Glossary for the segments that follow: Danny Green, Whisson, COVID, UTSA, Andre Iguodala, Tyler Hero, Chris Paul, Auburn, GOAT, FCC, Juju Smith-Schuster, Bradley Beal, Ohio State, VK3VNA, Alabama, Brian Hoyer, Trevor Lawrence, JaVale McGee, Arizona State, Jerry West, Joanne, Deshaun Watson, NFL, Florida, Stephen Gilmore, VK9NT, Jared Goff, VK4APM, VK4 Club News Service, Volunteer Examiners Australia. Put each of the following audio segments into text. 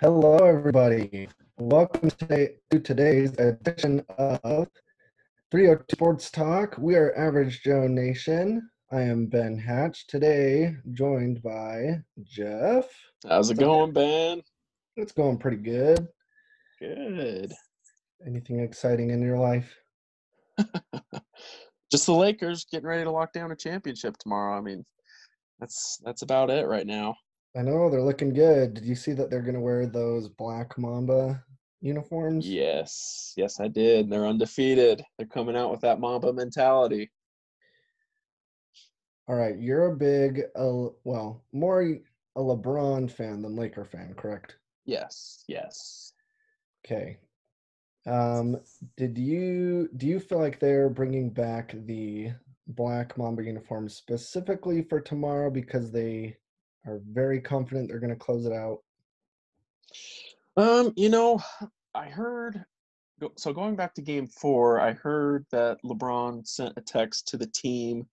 Hello, everybody. Welcome to today's edition of 302 Sports Talk. We are Average Joe Nation. I am Ben Hatch, today joined by Jeff. How's it going, Ben? It's going pretty good. Good. Anything exciting in your life? Just the Lakers getting ready to lock down a championship tomorrow. I mean, that's about it right now. I know, they're looking good. Did you see that they're going to wear those Black Mamba uniforms? Yes, I did. They're undefeated. They're coming out with that Mamba mentality. All right, you're a big, more a LeBron fan than Laker fan, correct? Yes. Okay. Do you feel like they're bringing back the Black Mamba uniforms specifically for tomorrow because they are very confident they're going to close it out? I heard – so going back to Game 4, I heard that LeBron sent a text to the team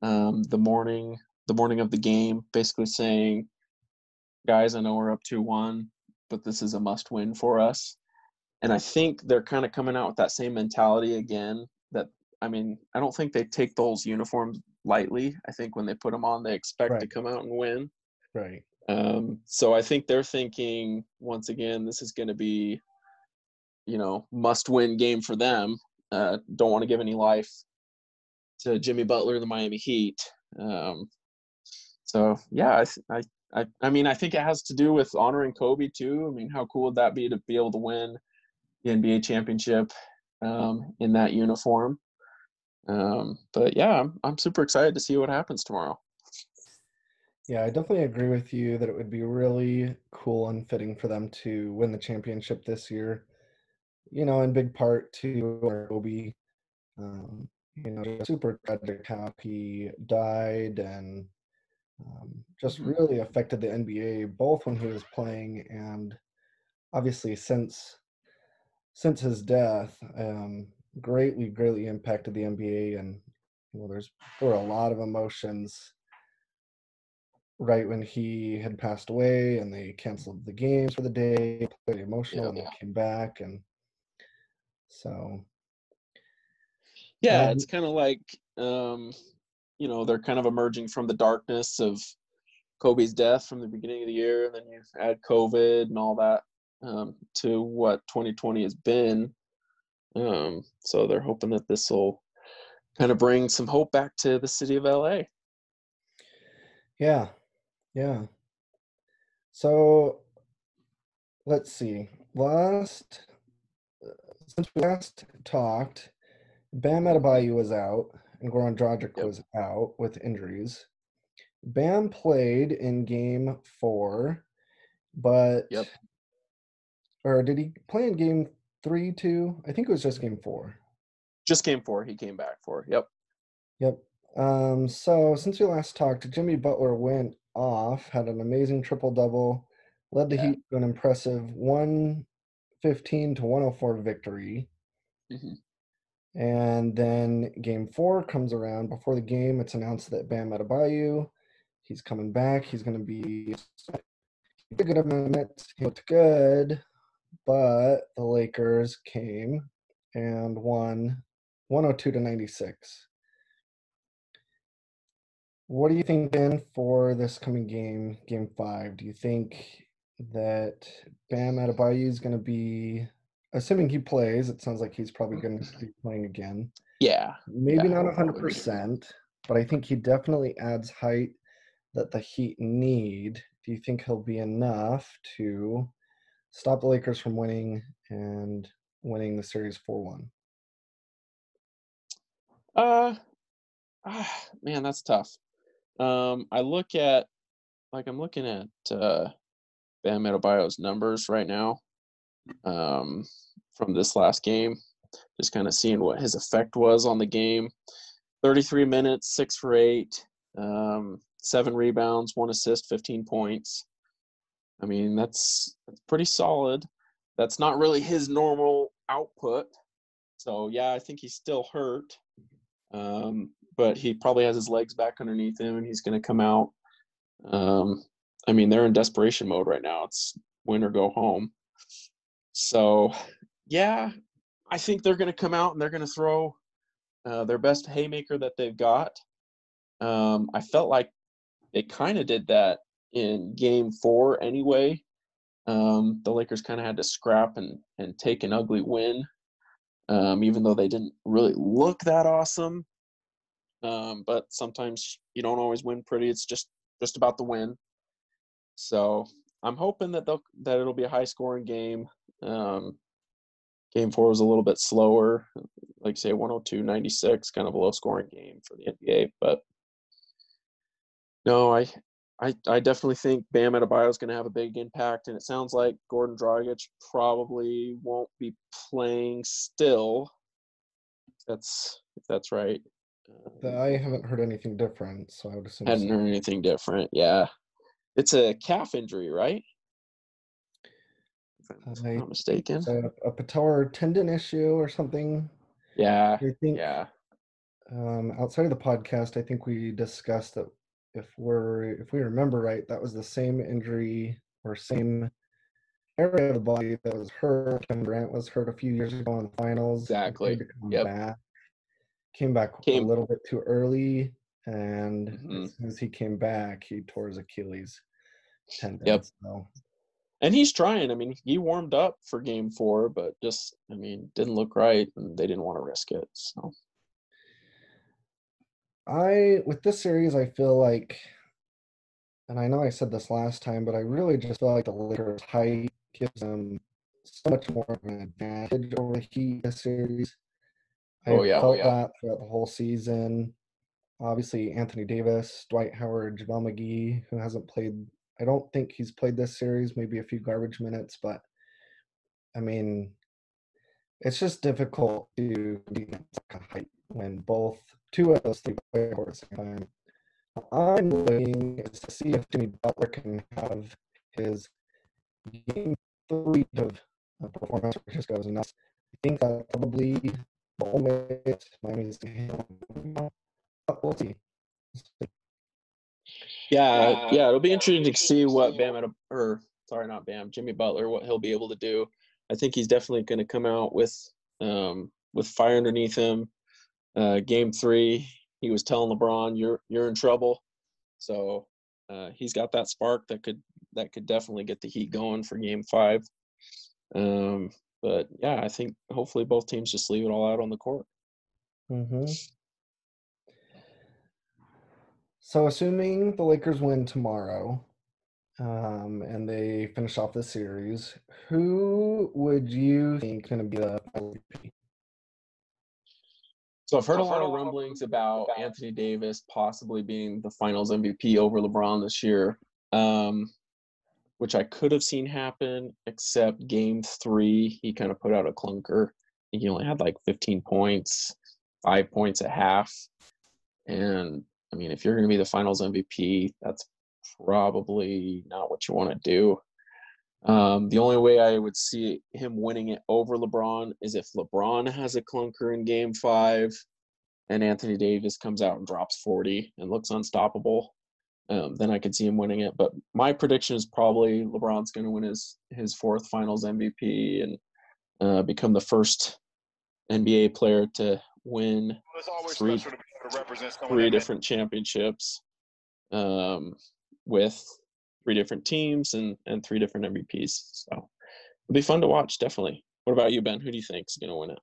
the morning of the game, basically saying, guys, I know we're up 2-1, but this is a must-win for us. And I think they're kind of coming out with that same mentality again that, I mean, I don't think they take those uniforms lightly. I think when they put them on, they expect to come out and win. Right. So I think they're thinking, once again, this is going to be, must-win game for them. Don't want to give any life to Jimmy Butler and the Miami Heat. I think it has to do with honoring Kobe too. I mean, how cool would that be to be able to win the NBA championship in that uniform? I'm super excited to see what happens tomorrow. Yeah, I definitely agree with you that it would be really cool and fitting for them to win the championship this year. In big part to Kobe. Super tragic how he died and just really affected the NBA both when he was playing and obviously since his death, greatly impacted the NBA. And there were a lot of emotions right when he had passed away, and they canceled the games for the day, played emotional, and they came back, and so. Yeah, it's kind of like, they're kind of emerging from the darkness of Kobe's death from the beginning of the year. And then you add COVID and all that to what 2020 has been. So they're hoping that this will kind of bring some hope back to the city of LA. Yeah. So let's see. Since we last talked, Bam Adebayo was out, and Goran Dragic was out with injuries. Bam played in Game 4, but or did he play in Game 3 too? I think it was just Game 4. Just Game 4 he came back for, Yep. So since we last talked, Jimmy Butler went off, had an amazing triple-double, led the Heat to an impressive 115-104 victory. Mm-hmm. And then Game 4 comes around. Before the game, it's announced that Bam Adebayo, he's coming back. He's going to be a good amount of minutes. He looked good, but the Lakers came and won 102-96. What do you think, Ben, for this coming game, Game 5? Do you think that Bam Adebayo is going to be – assuming he plays, it sounds like he's probably going to be playing again. Yeah. Maybe not 100%, but I think he definitely adds height that the Heat need. Do you think he'll be enough to stop the Lakers from winning the series 4-1? Man, that's tough. I'm looking at Bam Adebayo's numbers right now. From this last game, just kind of seeing what his effect was on the game. 33 minutes, 6 for 8, 7 rebounds, 1 assist, 15 points. I mean, that's pretty solid. That's not really his normal output. So, yeah, I think he's still hurt, but he probably has his legs back underneath him, and he's going to come out. I mean, they're in desperation mode right now. It's win or go home. So, yeah, I think they're going to come out and they're going to throw their best haymaker that they've got. I felt like they kind of did that in game four anyway. The Lakers kind of had to scrap and take an ugly win. Even though they didn't really look that awesome. But sometimes you don't always win pretty. It's just about the win. So I'm hoping that it'll be a high-scoring game. Game four was a little bit slower. Like, say, 102-96, kind of a low-scoring game for the NBA. But, no, I definitely think Bam Adebayo is going to have a big impact, and it sounds like Goran Dragic probably won't be playing still. If that's right. I haven't heard anything different, so I would assume. Hadn't heard anything different. Yeah, it's a calf injury, right? If I'm not mistaken, a patellar tendon issue or something. Yeah. I think, yeah. Outside of the podcast, I think we discussed that. If we remember right, that was the same injury or same area of the body that was hurt. Kevin Durant was hurt a few years ago in the finals. Exactly. Came back a little bit too early, and as soon as he came back, he tore his Achilles tendon. Yep. So. And he's trying. I mean, he warmed up for game four, but didn't look right, and they didn't want to risk it. So. With this series, I feel like, and I know I said this last time, but I really just feel like the Lakers' height gives them so much more of an advantage over the Heat this series. I felt that throughout the whole season. Obviously, Anthony Davis, Dwight Howard, JaVale McGee, who hasn't played, I don't think he's played this series, maybe a few garbage minutes, but I mean, it's just difficult to beat a height when both two of those three players at the same time. What I'm looking is to see if Jimmy Butler can have his game three of performance where he just goes nuts. I think that's probably the only way Miami's going to handle it. We'll see. Yeah, it'll be interesting to see what Jimmy Butler, what he'll be able to do. I think he's definitely going to come out with fire underneath him. Game three, he was telling LeBron, "You're in trouble," so he's got that spark that could definitely get the Heat going for game five. But yeah, I think hopefully both teams just leave it all out on the court. Mm-hmm. So assuming the Lakers win tomorrow, and they finish off the series, who would you think is going to be the MVP? So I've heard a lot of rumblings about Anthony Davis possibly being the finals MVP over LeBron this year, which I could have seen happen, except game three, he kind of put out a clunker. He only had like 15 points, 5 points at half. And, I mean, if you're going to be the finals MVP, that's probably not what you want to do. The only way I would see him winning it over LeBron is if LeBron has a clunker in game five and Anthony Davis comes out and drops 40 and looks unstoppable. Then I could see him winning it. But my prediction is probably LeBron's going to win his fourth finals MVP and become the first NBA player to win three different championships with three different teams and three different MVPs. So it'll be fun to watch, definitely. What about you, Ben? Who do you think is going to win it?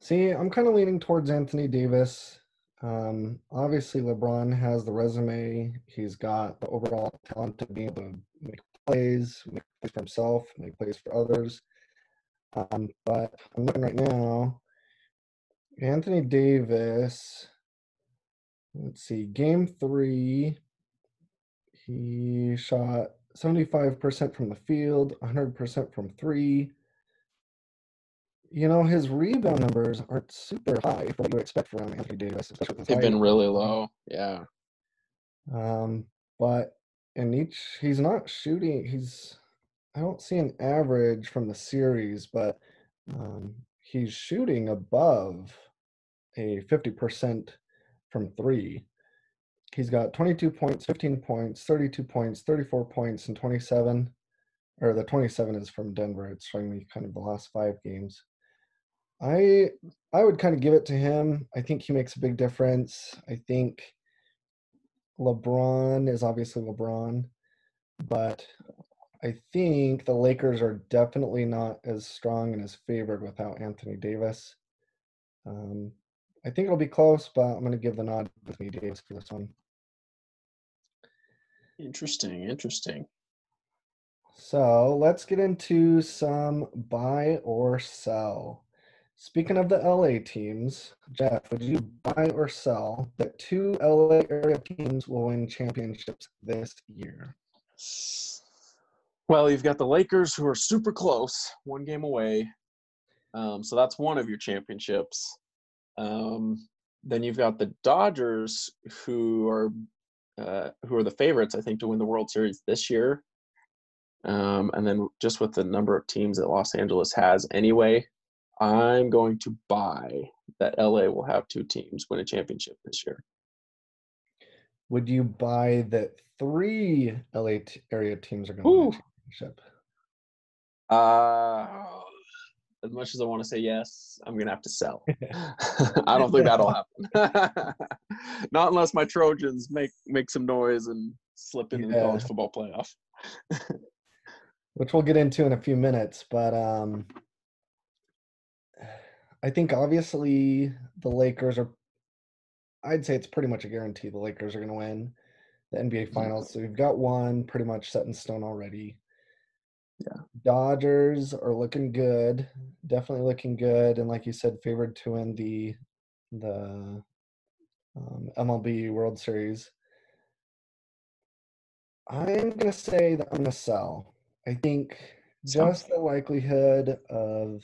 See, I'm kind of leaning towards Anthony Davis. Obviously, LeBron has the resume. He's got the overall talent to be able to make plays for himself, make plays for others. But I'm looking right now. Anthony Davis, let's see, game three. He shot 75% from the field, 100% from three. You know, his rebound numbers aren't super high for what you expect from Anthony Davis. They've been really low, yeah. But in each, he's not shooting. I don't see an average from the series, but he's shooting above a 50% from three. He's got 22 points, 15 points, 32 points, 34 points, and 27. Or the 27 is from Denver. It's showing me kind of the last five games. I would kind of give it to him. I think he makes a big difference. I think LeBron is obviously LeBron, but I think the Lakers are definitely not as strong and as favored without Anthony Davis. I think it'll be close, but I'm going to give the nod to Anthony Davis for this one. Interesting. So let's get into some buy or sell. Speaking of the LA teams, Jeff, would you buy or sell that two LA area teams will win championships this year? Well, you've got the Lakers, who are super close, one game away. So that's one of your championships. Then you've got the Dodgers, who are the favorites, I think, to win the World Series this year. And then just with the number of teams that Los Angeles has anyway, I'm going to buy that LA will have two teams win a championship this year. Would you buy that three LA area teams are going to win a championship? As much as I want to say yes, I'm going to have to sell. I don't think that'll happen. Not unless my Trojans make some noise and slip into the college football playoff. Which we'll get into in a few minutes. But I think obviously the Lakers are – I'd say it's pretty much a guarantee the Lakers are going to win the NBA Finals. So we've got one pretty much set in stone already. Yeah, Dodgers are looking good, definitely looking good, and like you said, favored to win the MLB World Series. I'm going to say that I'm going to sell. I think just the likelihood of,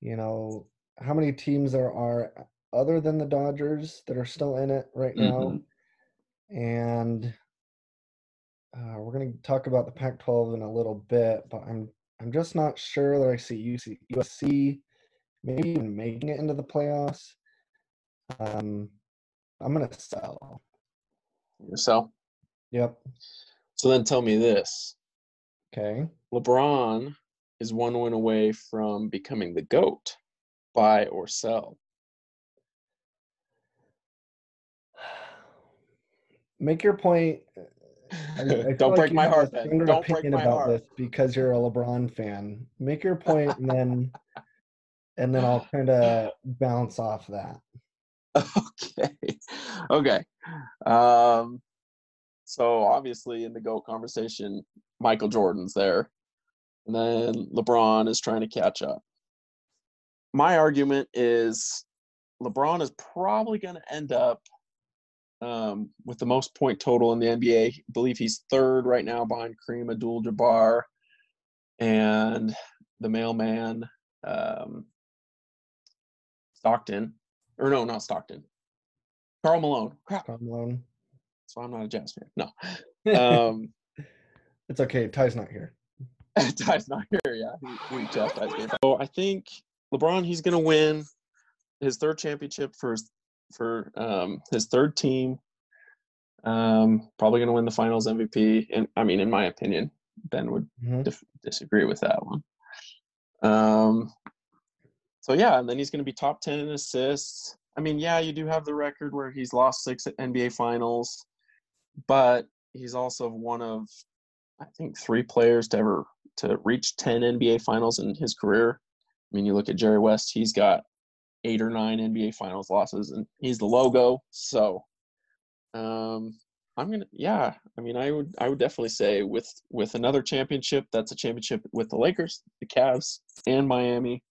you know, how many teams there are other than the Dodgers that are still in it right now, and we're going to talk about the Pac-12 in a little bit, but I'm just not sure that I see USC maybe even making it into the playoffs. I'm going to sell. You're going to sell? Yep. So then tell me this. Okay. LeBron is one win away from becoming the GOAT. Buy or sell? Make your point. I don't break my heart, then. Don't break my heart. This because you're a LeBron fan. Make your point, and then I'll kind of bounce off that. Okay. So obviously, in the GOAT conversation, Michael Jordan's there, and then LeBron is trying to catch up. My argument is LeBron is probably going to end up with the most point total in the NBA. I believe he's third right now behind Kareem Abdul-Jabbar and the mailman, Stockton. Or no, not Stockton. Karl Malone. Crap. Karl Malone. So I'm not a Jazz fan. No. It's okay. Ty's not here. Ty's not here, yeah. So I think LeBron, he's going to win his third championship for his third team, probably going to win the Finals MVP. And I mean, in my opinion, Ben would disagree with that one. So yeah, and then he's going to be top 10 in assists. I mean, yeah, you do have the record where he's lost six NBA Finals, but he's also one of, I think, three players to reach 10 NBA Finals in his career. I mean, you look at Jerry West; he's got 8 or 9 NBA Finals losses, and he's the logo. So, I would definitely say with another championship, that's a championship with the Lakers, the Cavs, and Miami,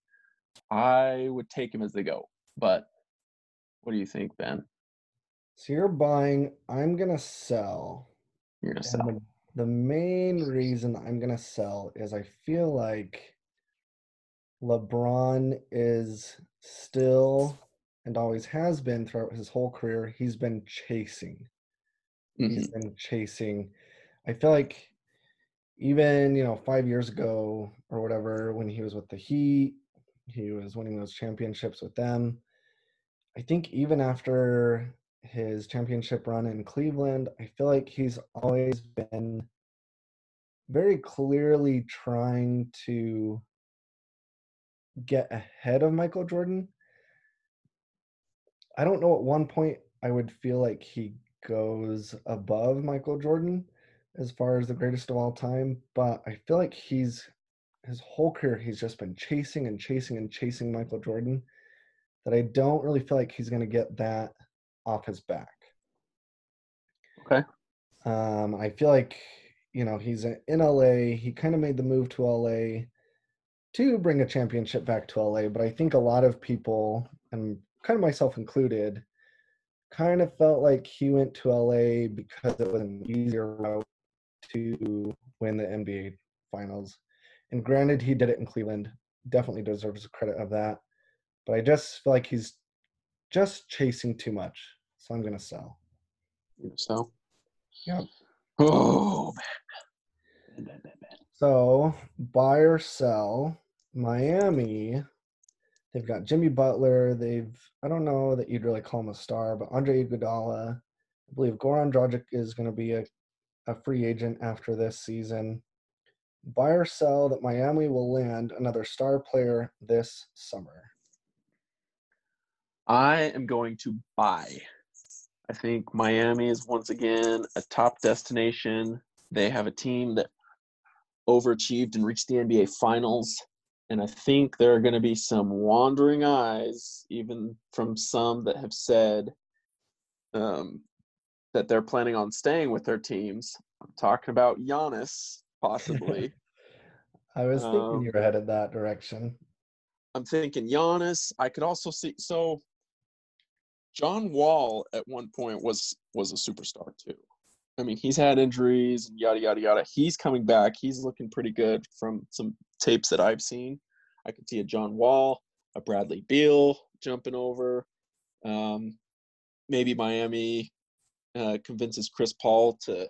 I would take him as the GOAT. But what do you think, Ben? So you're buying. I'm going to sell. You're going to sell. The main reason I'm going to sell is I feel like LeBron is still, and always has been throughout his whole career, he's been chasing. I feel like even, 5 years ago or whatever, when he was with the Heat, He was winning those championships with them. I think even after his championship run in Cleveland, I feel like he's always been very clearly trying to get ahead of Michael Jordan. I don't know at one point I would feel like he goes above Michael Jordan as far as the greatest of all time, but I feel like his whole career he's just been chasing Michael Jordan, that I don't really feel like he's going to get that off his back. Okay. I feel like, you know, he's in LA. He kind of made the move to LA to bring a championship back to LA, but I think a lot of people, and kind of myself included, kind of felt like he went to LA because it was an easier route to win the NBA Finals. And granted, he did it in Cleveland. Definitely deserves the credit of that. But I just feel like he's just chasing too much. So I'm going to sell. You're going to sell? Yep. Oh, man. Bad. So, buy or sell. Miami, they've got Jimmy Butler. I don't know that you'd really call him a star, but Andre Iguodala. I believe Goran Dragic is going to be a free agent after this season. Buy or sell that Miami will land another star player this summer. I am going to buy. I think Miami is once again a top destination. They have a team that overachieved and reached the NBA Finals. And I think there are going to be some wandering eyes, even from some that have said that they're planning on staying with their teams. I'm talking about Giannis. Possibly. I was thinking you were headed that direction. I'm thinking Giannis. I could also see – so John Wall at one point was a superstar too. I mean, he's had injuries and yada, yada, yada. He's coming back. He's looking pretty good from some tapes that I've seen. I could see a John Wall, a Bradley Beal jumping over. Maybe Miami convinces Chris Paul to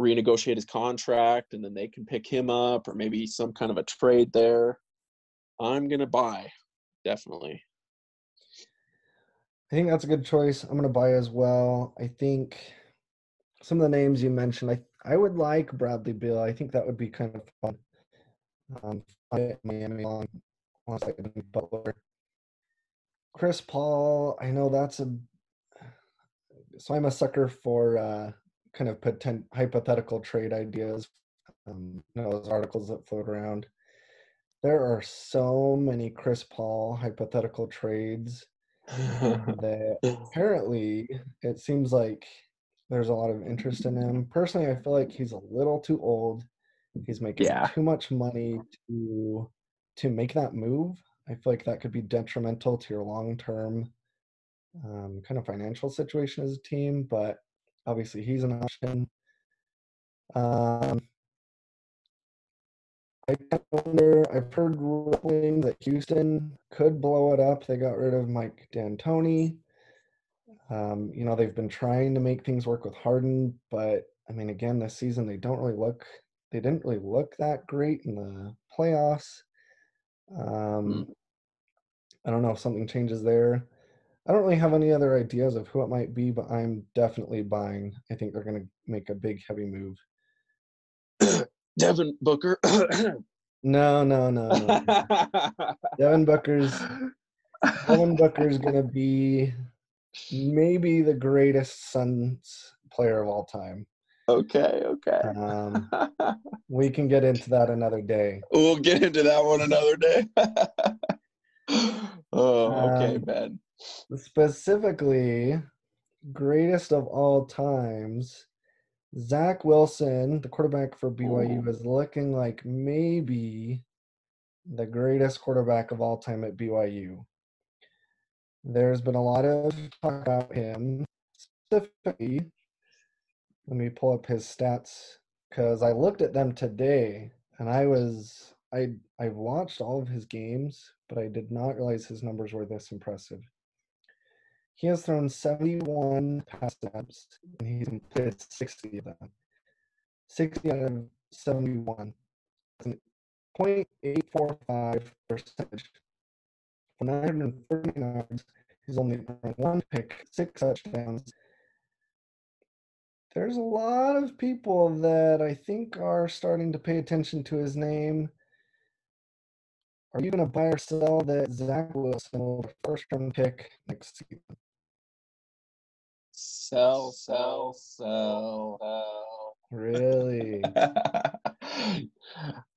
renegotiate his contract, and then they can pick him up, or maybe some kind of a trade there. I'm going to buy, definitely. I think that's a good choice. I'm going to buy as well. I think some of the names you mentioned, I would like Bradley Beal. I think that would be kind of fun. Miami on Butler. Chris Paul, I know that's a – so I'm a sucker for kind of hypothetical trade ideas, you know, those articles that float around. There are so many Chris Paul hypothetical trades that apparently it seems like there's a lot of interest in him. Personally, I feel like he's a little too old. He's making too much money to make that move. I feel like that could be detrimental to your long-term kind of financial situation as a team, but obviously, he's an option. I've heard rumblings that Houston could blow it up. They got rid of Mike D'Antoni. You know, they've been trying to make things work with Harden, but I mean, again, this season they didn't really look that great in the playoffs. I don't know if something changes there. I don't really have any other ideas of who it might be, but I'm definitely buying. I think they're going to make a big, heavy move. Devin Booker. No. Devin Booker's going to be maybe the greatest Suns player of all time. Okay. We can get into that another day. We'll get into that one another day. Okay, man. Specifically, greatest of all times, Zach Wilson, the quarterback for BYU, is looking like maybe the greatest quarterback of all time at BYU. There's been a lot of talk about him. Specifically, let me pull up his stats because I looked at them today, and I've watched all of his games, but I did not realize his numbers were this impressive. He has thrown 71 pass attempts, and he's completed 60 of them. 60 out of 71. That's an .845% for 930 yards. He's only thrown one pick, 6 touchdowns. There's a lot of people that I think are starting to pay attention to his name. Are you going to buy or sell that Zach Wilson will be the first-round pick next season? Sell, sell, sell, sell. Really?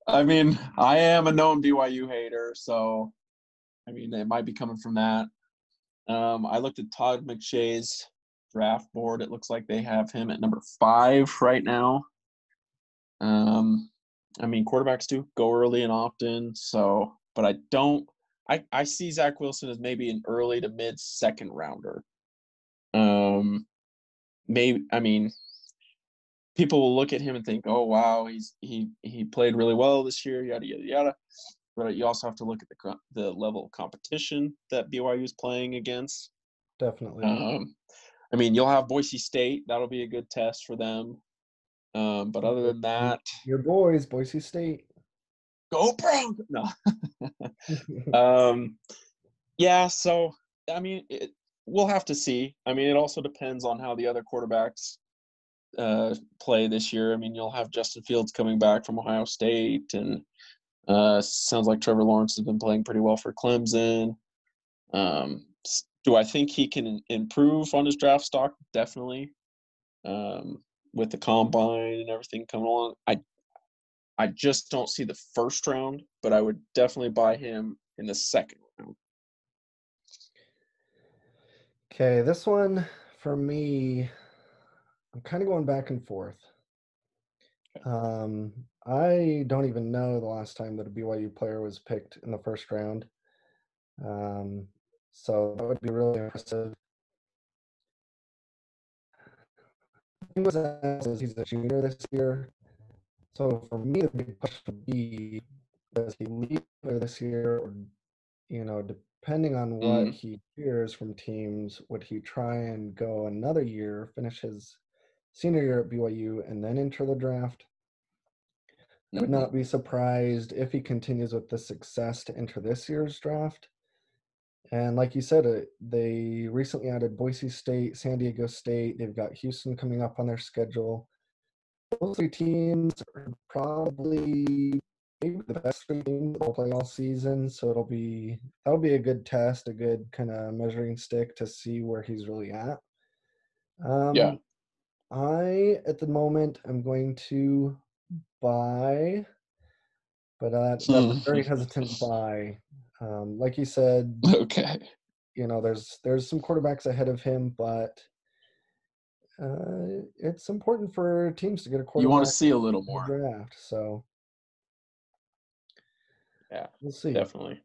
I mean, I am a known BYU hater, so, I mean, it might be coming from that. I looked at Todd McShay's draft board. It looks like they have him at number 5 right now. I mean, quarterbacks do go early and often, so – but I don't – I see Zach Wilson as maybe an early to mid-second rounder. Maybe – I mean, people will look at him and think, oh, wow, he played really well this year, yada, yada, yada. But you also have to look at the level of competition that BYU is playing against. Definitely. I mean, you'll have Boise State. That'll be a good test for them. But other than that, your boys, Boise State, go Brown. No. Yeah. So, I mean, we'll have to see. I mean, it also depends on how the other quarterbacks play this year. I mean, you'll have Justin Fields coming back from Ohio State, and sounds like Trevor Lawrence has been playing pretty well for Clemson. Do I think he can improve on his draft stock? Definitely. With the combine and everything coming along, I just don't see the first round, but I would definitely buy him in the second round. Okay, this one for me, I'm kind of going back and forth. I don't even know the last time that a BYU player was picked in the first round. So that would be really impressive. He's a junior this year, so for me the big question would be, does he leave this year, or, you know, depending on what he hears from teams, would he try and go another year, finish his senior year at BYU, and then enter the draft? I would not be surprised if he continues with the success to enter this year's draft. And like you said, they recently added Boise State, San Diego State. They've got Houston coming up on their schedule. Those three teams are probably maybe the best three teams that will play all season. So that'll be a good test, a good kind of measuring stick to see where he's really at. Yeah. At the moment, I'm going to buy, but I'm very hesitant to buy. Like you said, okay, you know, there's some quarterbacks ahead of him, but it's important for teams to get a quarterback. You want to see a little more draft, so yeah, we'll see. Definitely,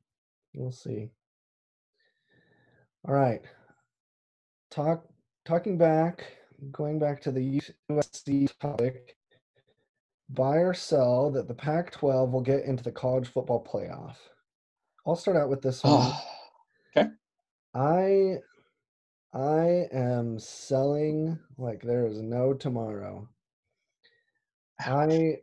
we'll see. All right, going back to the USC topic, buy or sell that the Pac-12 will get into the college football playoff. I'll start out with this one. Okay. I am selling like there is no tomorrow. I'm an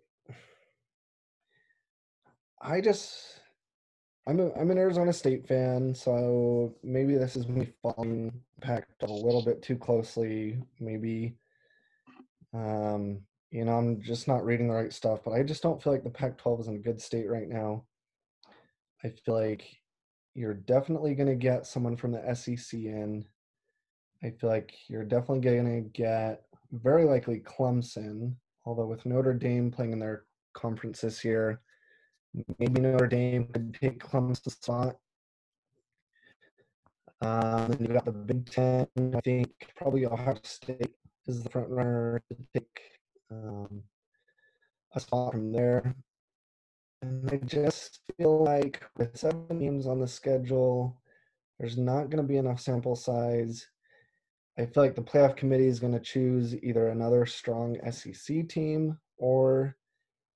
Arizona State fan, so maybe this is me following Pac-12 a little bit too closely. Maybe, you know, I'm just not reading the right stuff, but I just don't feel like the Pac-12 is in a good state right now. I feel like you're definitely going to get someone from the SEC in. I feel like you're definitely going to get very likely Clemson, although with Notre Dame playing in their conference this year, maybe Notre Dame could take Clemson's spot. You've got the Big Ten. I think probably Ohio State is the front runner to take a spot from there. And I just feel like with 7 games on the schedule, there's not going to be enough sample size. I feel like the playoff committee is going to choose either another strong SEC team or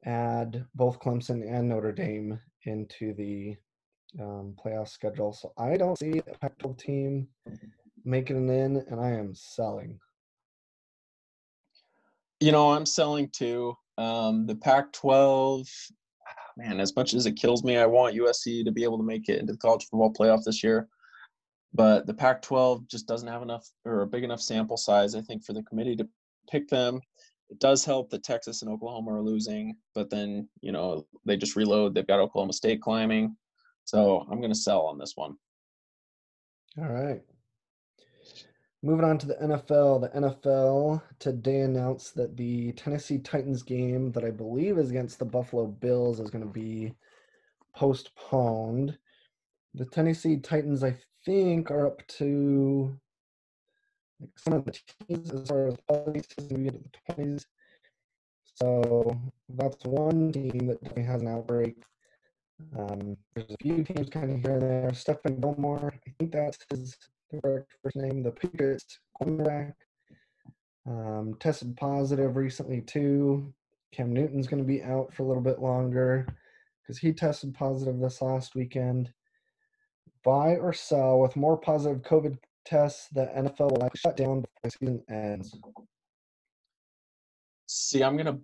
add both Clemson and Notre Dame into the playoff schedule. So I don't see a Pac-12 team making it in, and I am selling. You know, I'm selling too. The Pac-12. man, as much as it kills me, I want USC to be able to make it into the college football playoff this year. But the Pac-12 just doesn't have enough or a big enough sample size, I think, for the committee to pick them. It does help that Texas and Oklahoma are losing, but then, you know, they just reload. They've got Oklahoma State climbing. So I'm going to sell on this one. All right. Moving on to the NFL. The NFL today announced that the Tennessee Titans game that I believe is against the Buffalo Bills is going to be postponed. The Tennessee Titans, I think, are up to like some of the teams as far as playoffs, maybe into the 20s. So that's one team that definitely has an outbreak. There's a few teams kind of here and there. Stephen Gilmore, I think that's his correct first name, the Patriots cornerback, tested positive recently too. Cam Newton's going to be out for a little bit longer because he tested positive this last weekend. Buy or sell? With more positive COVID tests, the NFL will likely shut down before the season ends. See, I'm going to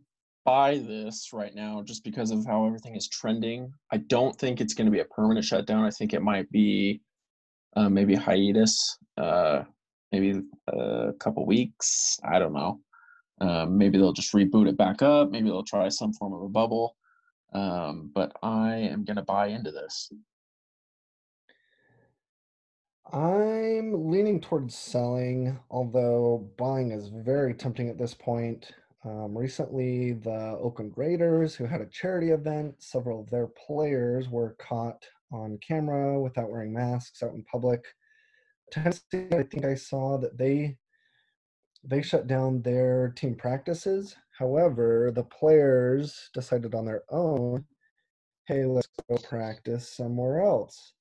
buy this right now just because of how everything is trending. I don't think it's going to be a permanent shutdown. I think it might be maybe hiatus, maybe a couple weeks. I don't know. Maybe they'll just reboot it back up. Maybe they'll try some form of a bubble. But I am going to buy into this. I'm leaning towards selling, although buying is very tempting at this point. Recently, the Oakland Raiders, who had a charity event, several of their players were caught on camera without wearing masks out in public. Tennessee, I think I saw that they shut down their team practices. However, the players decided on their own, hey, let's go practice somewhere else.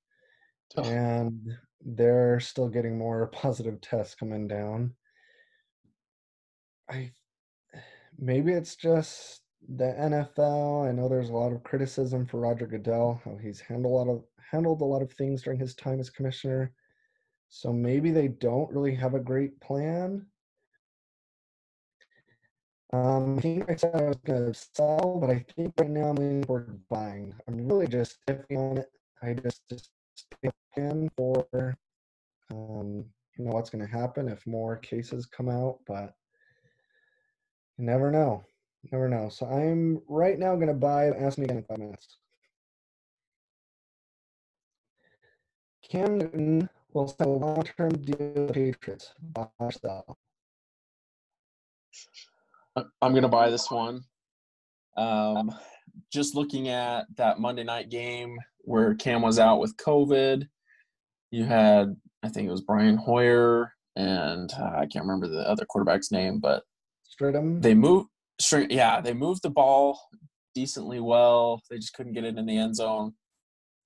Oh. And they're still getting more positive tests coming down. Maybe it's just the NFL. I know there's a lot of criticism for Roger Goodell, how he's handled a lot of things during his time as commissioner. So maybe they don't really have a great plan. I think I said I was going to sell, but I think right now I'm leaning toward buying. I'm really just stepping on it. I just plan for you know what's going to happen if more cases come out, but you never know. Never know. So I'm right now going to buy. Ask me again in 5 minutes. Cam Newton will sign a long-term deal with the Patriots. Buy or sell? I'm going to buy this one. Just looking at that Monday night game where Cam was out with COVID, you had, I think it was Brian Hoyer, and I can't remember the other quarterback's name, but they moved. Yeah, they moved the ball decently well. They just couldn't get it in the end zone.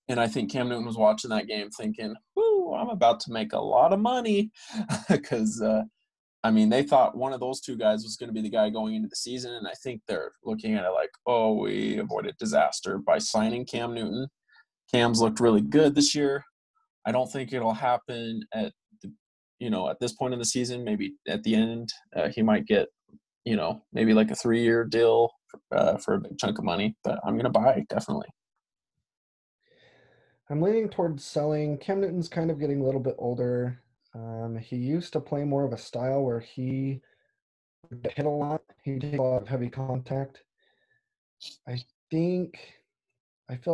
And I think Cam Newton was watching that game thinking, whoo, I'm about to make a lot of money. Because, I mean, they thought one of those two guys was going to be the guy going into the season. And I think they're looking at it like, oh, we avoided disaster by signing Cam Newton. Cam's looked really good this year. I don't think it'll happen at, you know, at this point in the season. Maybe at the end he might get, you know, maybe like a 3-year deal for a big chunk of money, but I'm going to buy, definitely. I'm leaning towards selling. Cam Newton's kind of getting a little bit older. He used to play more of a style where he hit a lot. He did a lot of heavy contact. I feel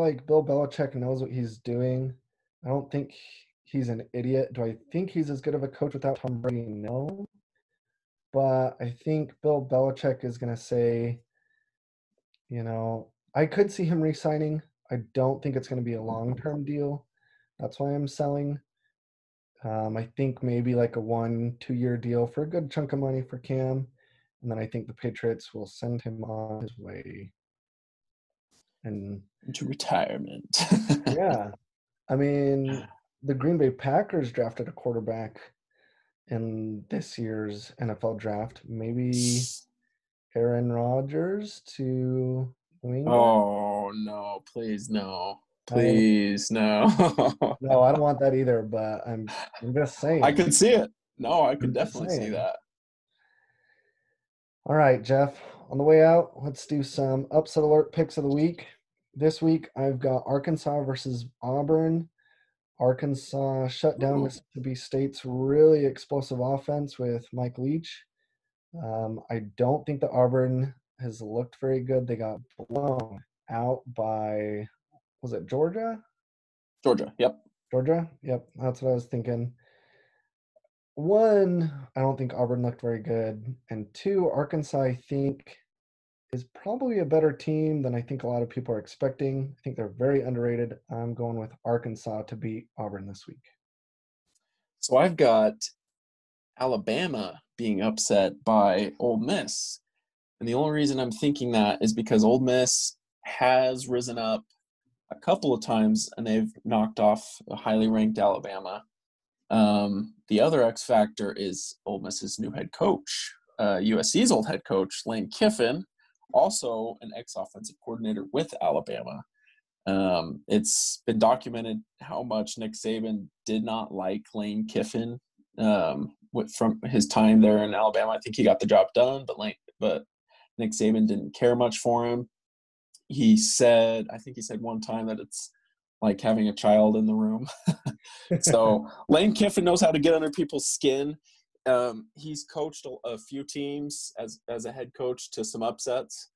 like Bill Belichick knows what he's doing. I don't think he's an idiot. Do I think he's as good of a coach without Tom Brady? No. But I think Bill Belichick is going to say, you know, I could see him re-signing. I don't think it's going to be a long-term deal. That's why I'm selling. I think maybe like a 1-2-year deal for a good chunk of money for Cam. And then I think the Patriots will send him on his way. And into retirement. Yeah. I mean, the Green Bay Packers drafted a quarterback in this year's NFL draft, maybe Aaron Rodgers to New England. Oh, no, please, no. Please, no. No, I don't want that either, but I'm just saying. I could see it. No, I could definitely see that. All right, Jeff, on the way out, let's do some upset alert picks of the week. This week, I've got Arkansas versus Auburn. Arkansas shut down Mississippi State's really explosive offense with Mike Leach. I don't think that Auburn has looked very good. They got blown out by, was it Georgia? Georgia, yep. Georgia, yep. That's what I was thinking. One, I don't think Auburn looked very good. And two, Arkansas, I think, is probably a better team than I think a lot of people are expecting. I think they're very underrated. I'm going with Arkansas to beat Auburn this week. So I've got Alabama being upset by Ole Miss. And the only reason I'm thinking that is because Ole Miss has risen up a couple of times and they've knocked off a highly ranked Alabama. The other X factor is Ole Miss's new head coach, USC's old head coach, Lane Kiffin, also an ex-offensive coordinator with Alabama. It's been documented how much Nick Saban did not like Lane Kiffin from his time there in Alabama. I think he got the job done, but Nick Saban didn't care much for him. He said, I think he said one time that it's like having a child in the room. So Lane Kiffin knows how to get under people's skin. He's coached a few teams as a head coach to some upsets.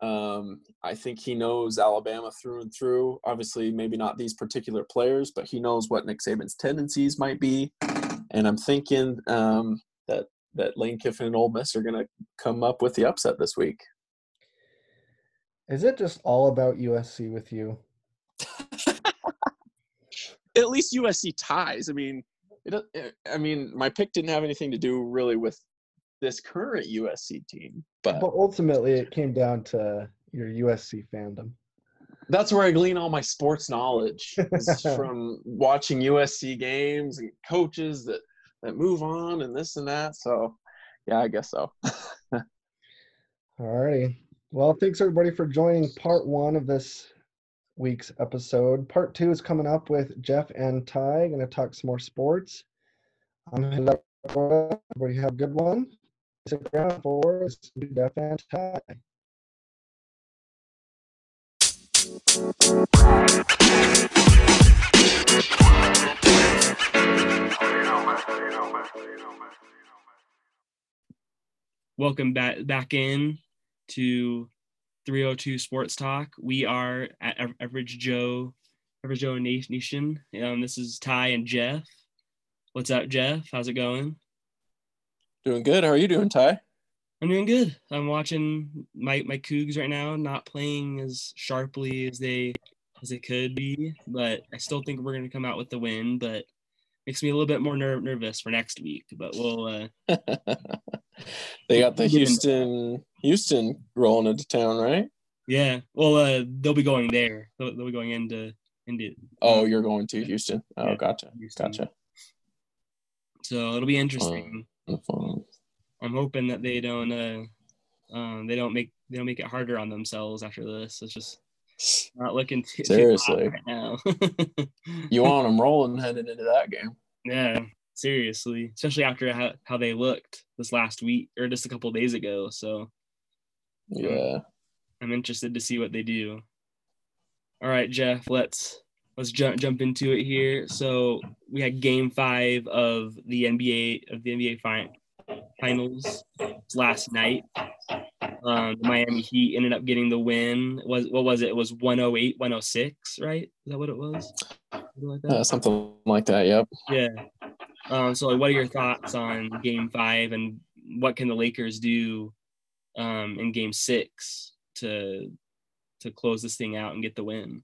I think he knows Alabama through and through. Obviously, maybe not these particular players, but he knows what Nick Saban's tendencies might be. And I'm thinking that Lane Kiffin and Ole Miss are going to come up with the upset this week. Is it just all about USC with you? At least USC ties. I mean, my pick didn't have anything to do really with this current USC team. But ultimately, it came down to your USC fandom. That's where I glean all my sports knowledge is from watching USC games and coaches that move on and this and that. So, yeah, I guess so. All righty. Well, thanks, everybody, for joining part one of this week's episode. Part two is coming up with Jeff and Ty. Going to talk some more sports. Everybody have a good one. Stick around for Jeff and Ty. Welcome back in to 302 Sports Talk. We are at Average Joe Nation. This is Ty and Jeff. What's up, Jeff? How's it going? Doing good. How are you doing, Ty? I'm doing good. I'm watching my Cougs right now, not playing as sharply as they could be, but I still think we're going to come out with the win. But makes me a little bit more nervous for next week. But we'll. They got the Houston rolling into town, right? Yeah. Well, they'll be going there. They'll be going into. Oh, you're going to Houston. Oh, yeah, gotcha. Houston. Gotcha. So it'll be interesting. I'm hoping that they don't. They don't make it harder on themselves after this. It's just not looking too seriously right now. You want them rolling headed into that game? Yeah. Seriously, especially after how they looked this last week or just a couple of days ago. So, yeah, I'm interested to see what they do. All right, Jeff, let's jump into it here. So we had Game 5 of the NBA Finals last night. The Miami Heat ended up getting the win. It was 108-106, right? Is that what it was? Something like that. Yep. Yeah. So what are your thoughts on Game 5 and what can the Lakers do in Game 6 to close this thing out and get the win?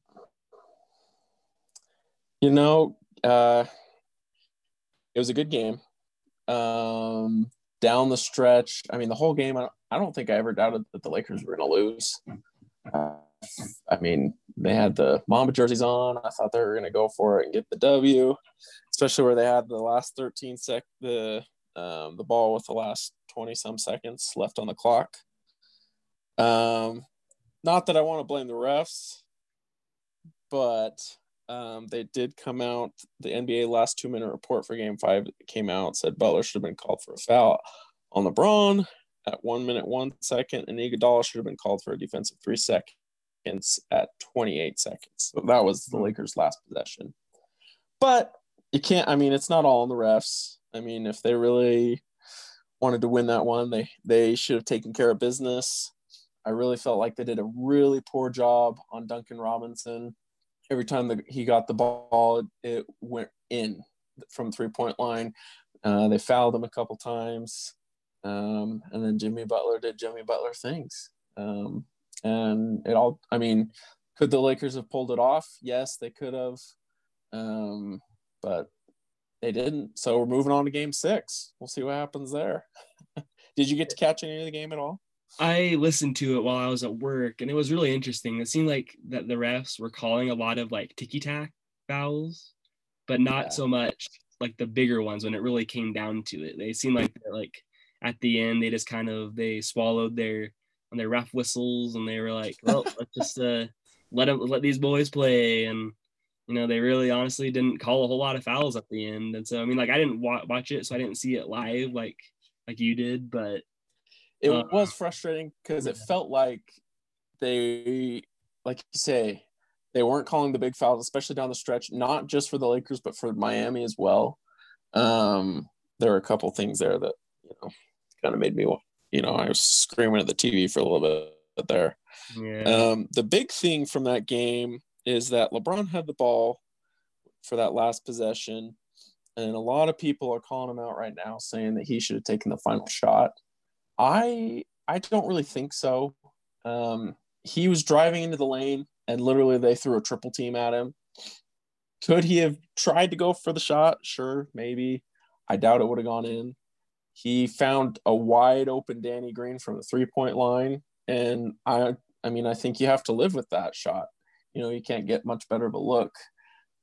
You know, it was a good game. Down the stretch, I mean, the whole game, I don't think I ever doubted that the Lakers were going to lose. I mean, they had the Mamba jerseys on. I thought they were going to go for it and get the W, especially where they had the last 13 seconds, the ball with the last 20-some seconds left on the clock. Not that I want to blame the refs, but they did come out. The NBA last 2-minute report for Game 5 came out, said Butler should have been called for a foul on LeBron at 1 minute, 1 second, and Iguodala should have been called for a defensive 3 seconds. seconds at 28 seconds. So that was the Lakers' last possession. But you can't, I mean, it's not all on the refs. I mean, if they really wanted to win that one, they should have taken care of business. I really felt like they did a really poor job on Duncan Robinson. Every time he got the ball, it went in from three-point line. They fouled him a couple times. And then Jimmy Butler did Jimmy Butler things. And it all, I mean, could the Lakers have pulled it off? Yes, they could have. But they didn't. So we're moving on to Game 6. We'll see what happens there. Did you get to catch any of the game at all? I listened to it while I was at work, and it was really interesting. It seemed like that the refs were calling a lot of like ticky-tack fouls, but not so much like the bigger ones when it really came down to it. They seemed like they're like at the end, they just kind of, they swallowed their ref whistles, and they were like, well, let's just let these boys play. And, you know, they really honestly didn't call a whole lot of fouls at the end. And so, I mean, like, I didn't watch it, so I didn't see it live like you did, but it was frustrating because it felt like they, like you say, they weren't calling the big fouls, especially down the stretch, not just for the Lakers, but for Miami as well. There were a couple things there that, you know, kind of made me, you know, I was screaming at the TV for a little bit there. Yeah. The big thing from that game is that LeBron had the ball for that last possession, and a lot of people are calling him out right now saying that he should have taken the final shot. I don't really think so. He was driving into the lane, and literally they threw a triple team at him. Could he have tried to go for the shot? Sure, maybe. I doubt it would have gone in. He found a wide open Danny Green from the three-point line, and I mean, I think you have to live with that shot. You know, you can't get much better of a look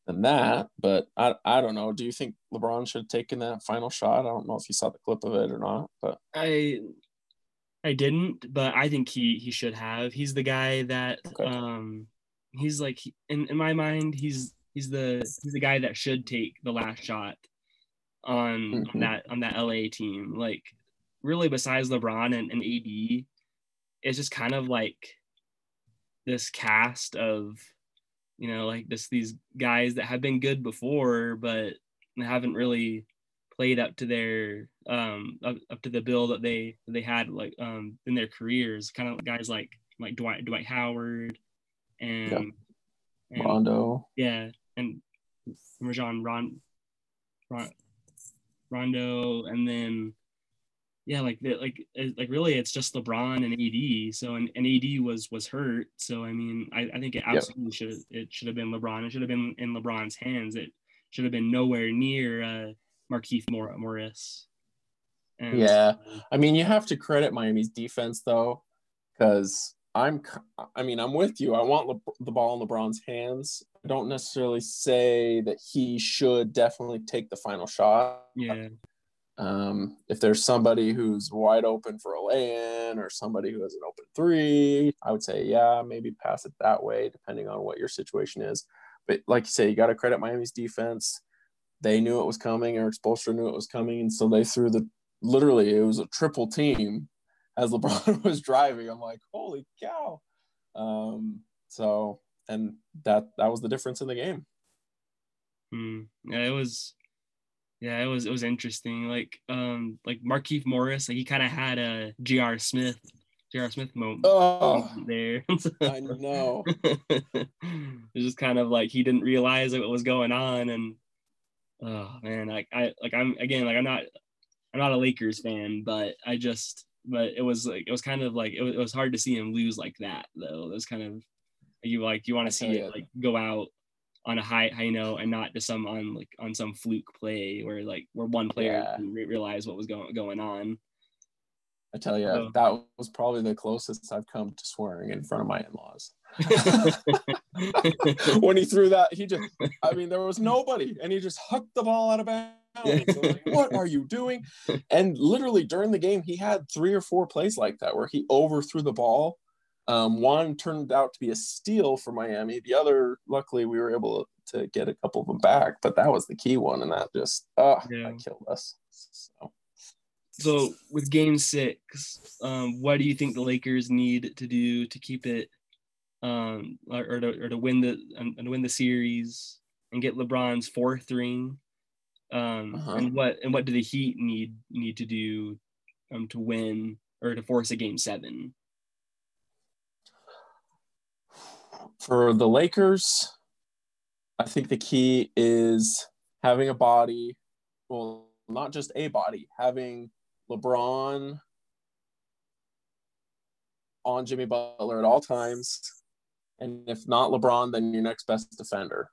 than that, but I don't know. Do you think LeBron should have taken that final shot? I don't know if you saw the clip of it or not, but I didn't, but I think he should have. He's the guy that he's like, in my mind, he's the guy that should take the last shot on that LA team. Like, really, besides LeBron and AD, it's just kind of like this cast of, you know, like these guys that have been good before but haven't really played up to their up to the bill that they had like in their careers. Kind of guys like Dwight Howard and Rondo, and Rondo, and then really it's just LeBron and AD. So and AD was hurt. So I mean, I think it absolutely should have been LeBron. It should have been in LeBron's hands. It should have been nowhere near Markieff Morris. And I mean, you have to credit Miami's defense though, because I'm with you. I want the ball in LeBron's hands. I don't necessarily say that he should definitely take the final shot. Yeah. If there's somebody who's wide open for a lay-in or somebody who has an open three, I would say, maybe pass it that way, depending on what your situation is. But like you say, you got to credit Miami's defense. They knew it was coming. Eric Spoelstra knew it was coming. And so they threw literally, it was a triple team. As LeBron was driving, I'm like, holy cow. So, and that was the difference in the game. It was interesting. Like Markieff Morris, like he kind of had a J.R. Smith moment there. I know. It was just kind of like, he didn't realize what was going on. And, oh man, I'm not a Lakers fan, but it was hard to see him lose like that though. It was kind of you want to see it like go out on a high note and not just on some fluke play where one player didn't realize what was going on. I tell you, that was probably the closest I've come to swearing in front of my in-laws. When he threw that, he just, I mean, there was nobody, and he just hucked the ball out of bounds. Like, what are you doing? And literally during the game, he had 3 or 4 plays like that where he overthrew the ball. One turned out to be a steal for Miami. The other, luckily, we were able to get a couple of them back, but that was the key one, and that just that killed us. So with Game 6, what do you think the Lakers need to do to keep it or to win the series and get LeBron's fourth ring. And what do the Heat need to do to win or to force a Game 7? For the Lakers, I think the key is having a body. Well, not just a body, having LeBron on Jimmy Butler at all times. And if not LeBron, then your next best defender.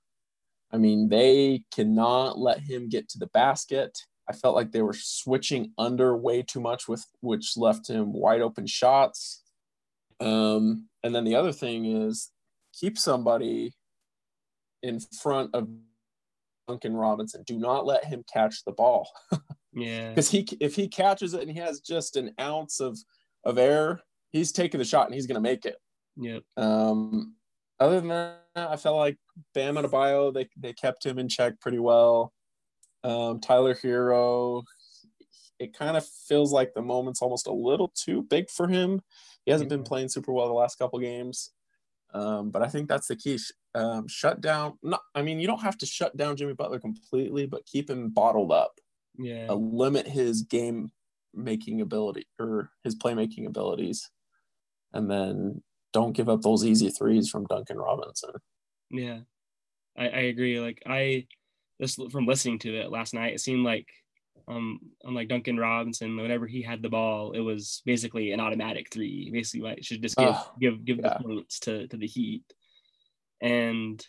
I mean, they cannot let him get to the basket. I felt like they were switching under way too much, with which left him wide open shots. And then the other thing is keep somebody in front of Duncan Robinson. Do not let him catch the ball. Yeah. Because if he catches it and he has just an ounce of air, he's taking the shot and he's going to make it. Yep. Other than that, I felt like Bam Adebayo, they kept him in check pretty well. Tyler Hero, it kind of feels like the moment's almost a little too big for him. He hasn't been playing super well the last couple games. But I think that's the key. Shut down. You don't have to shut down Jimmy Butler completely, but keep him bottled up. Yeah. Limit his game-making ability or his playmaking abilities. And then don't give up those easy threes from Duncan Robinson. Yeah, I agree. Like just from listening to it last night, it seemed like unlike Duncan Robinson, whenever he had the ball, it was basically an automatic three. Basically, like, should just give the points to the Heat. And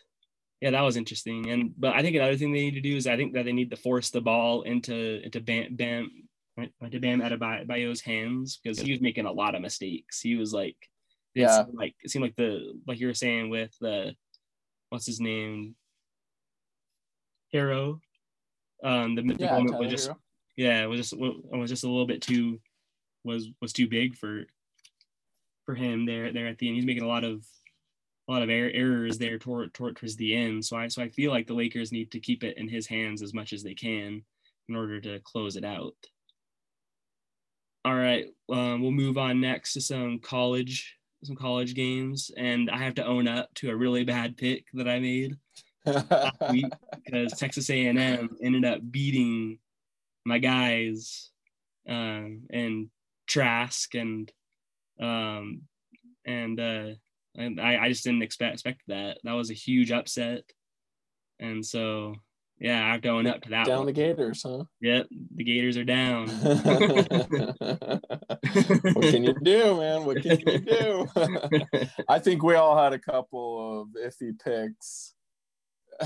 yeah, that was interesting. But I think another thing they need to do is I think that they need to force the ball into Bam Adebayo's hands, because he was making a lot of mistakes. He was like. Yeah, it seemed like you were saying with what's his name, Hero. The moment was just Hero. was just a little bit too was too big for him there at the end. He's making a lot of errors there towards the end. So I feel like the Lakers need to keep it in his hands as much as they can in order to close it out. All right, we'll move on next to some college games, and I have to own up to a really bad pick that I made last week, because Texas A&M ended up beating my guys and Trask and I just didn't expect that. That was a huge upset, and so yeah, I have to own up to that. Down one. The Gators, huh? Yep, the Gators are down. What can you do, man? What can you do? I think we all had a couple of iffy picks.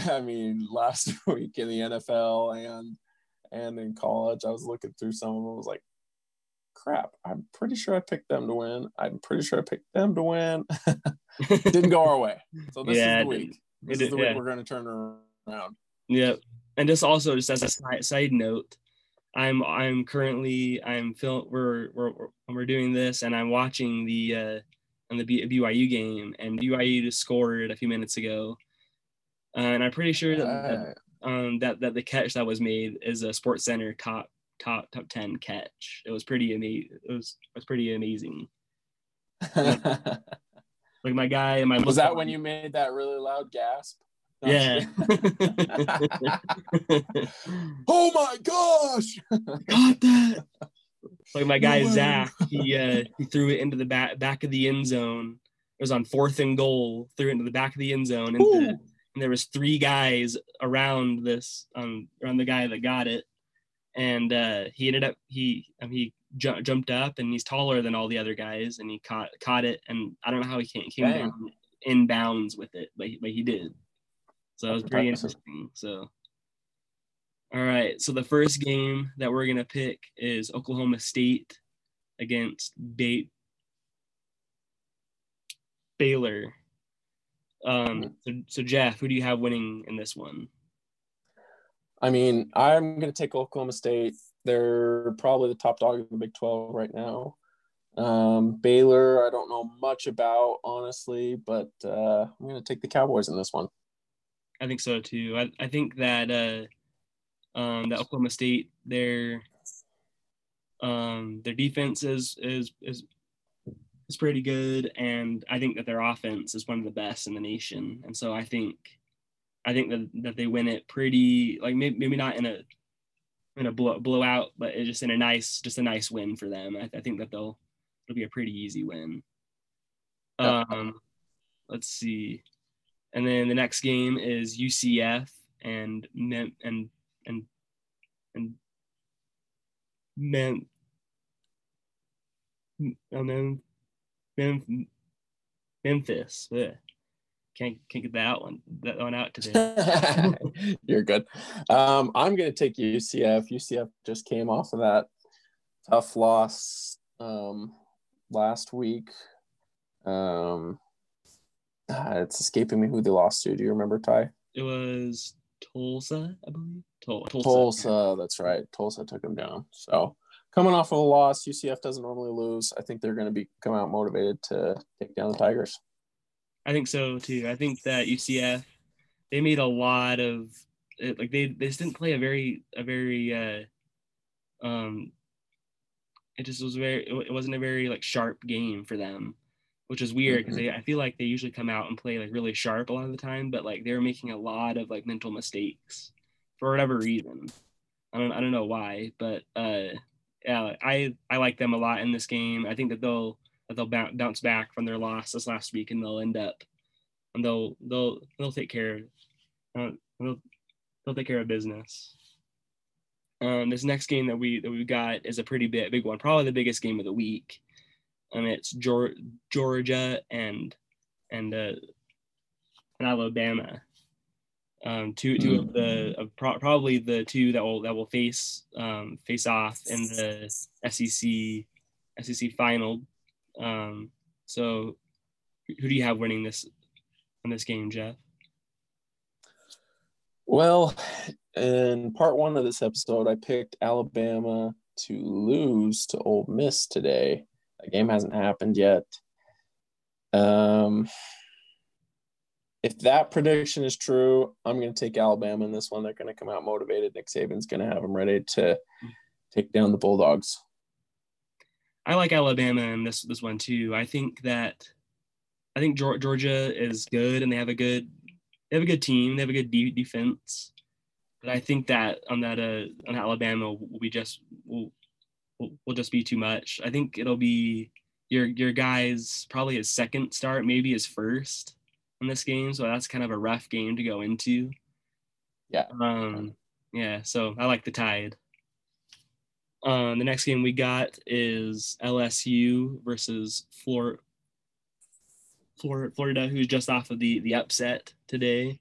I mean, last week in the NFL and in college, I was looking through some of them. I was like, crap, I'm pretty sure I picked them to win. Didn't go our way. So this is the week. This is the week we're going to turn around. Yeah, and just also just as a side note, we're doing this, and I'm watching the BYU game, and BYU just scored a few minutes ago, and I'm pretty sure that the catch that was made is a SportsCenter top 10 catch. It was pretty amazing. It was pretty amazing. Like my guy and my was that when you made that really loud gasp? No, yeah. Oh my gosh! Got that. Like my guy Zach, he threw it into the back of the end zone. It was on 4th and goal. Threw it into the back of the end zone, and there was 3 guys around around the guy that got it, and he ended up jumped up, and he's taller than all the other guys, and he caught it, and I don't know how he came down in bounds with it, but he did. So it was pretty interesting. So, all right. So the first game that we're going to pick is Oklahoma State against Baylor. So Jeff, who do you have winning in this one? I mean, I'm going to take Oklahoma State. They're probably the top dog of the Big 12 right now. Baylor, I don't know much about, honestly, but I'm going to take the Cowboys in this one. I think so too. I think that that Oklahoma State, their defense is is pretty good, and I think that their offense is one of the best in the nation. And so I think that they win it pretty, like, maybe not in a blowout, but it's just a nice win for them. I think that it'll be a pretty easy win. Let's see. And then the next game is UCF and Memphis. Ugh. Can't get that one out today. You're good. I'm going to take UCF. UCF just came off of that tough loss last week. It's escaping me who they lost to. Do you remember, Ty? It was Tulsa, I believe. Tulsa, that's right. Tulsa took them down. So coming off of a loss, UCF doesn't normally lose. I think they're going to come out motivated to take down the Tigers. I think so too. I think that UCF, they made a lot of, like, they just didn't play it wasn't a very, like, sharp game for them, which is weird because I feel like they usually come out and play, like, really sharp a lot of the time, but, like, they were making a lot of, like, mental mistakes for whatever reason. I don't know why, but yeah, I like them a lot in this game. I think that they'll bounce back from their loss this last week, and they'll end up, and they'll take care, they'll take care of business. This next game that we've got is a pretty big one, probably the biggest game of the week. It's Georgia and Alabama, two of the probably the two that will face off in the SEC final. So who do you have winning this game, Jeff? Well, in part one of this episode, I picked Alabama to lose to Ole Miss today. That game hasn't happened yet. If that prediction is true, I'm going to take Alabama in this one. They're going to come out motivated. Nick Saban's going to have them ready to take down the Bulldogs. I like Alabama in this one too. I think Georgia is good, and they have a good team. They have a good defense, but I think that on Alabama will just be too much. I think it'll be your guy's probably his second start, maybe his first in this game. So that's kind of a rough game to go into. Yeah. Yeah. So I like the Tide. The next game we got is LSU versus Florida, who's just off of the upset today.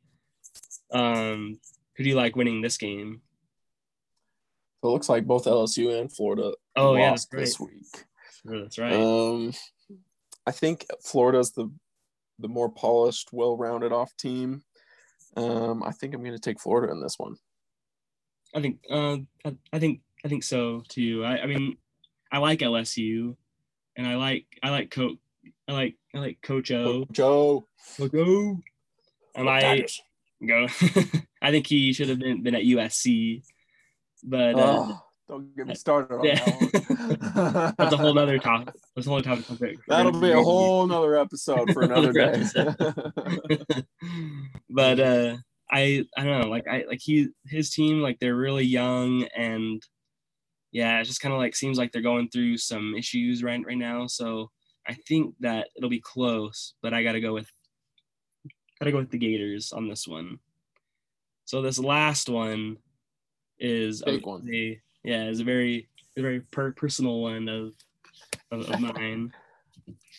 Who do you like winning this game? It looks like both LSU and Florida lost this week. Sure, that's right. I think Florida's the more polished, well-rounded off team. I think I'm going to take Florida in this one. I think so too. I mean, I like LSU, and I like Coach O. Coach O. And I think he should have been at USC, but don't get me started on that one. That's a whole nother topic. That'll be a whole nother episode for another day. But I don't know. Like his team, like, they're really young, and yeah, it just kind of, like, seems like they're going through some issues right now. So I think that it'll be close, but I gotta go with the Gators on this one. So this last one is a very personal one of mine,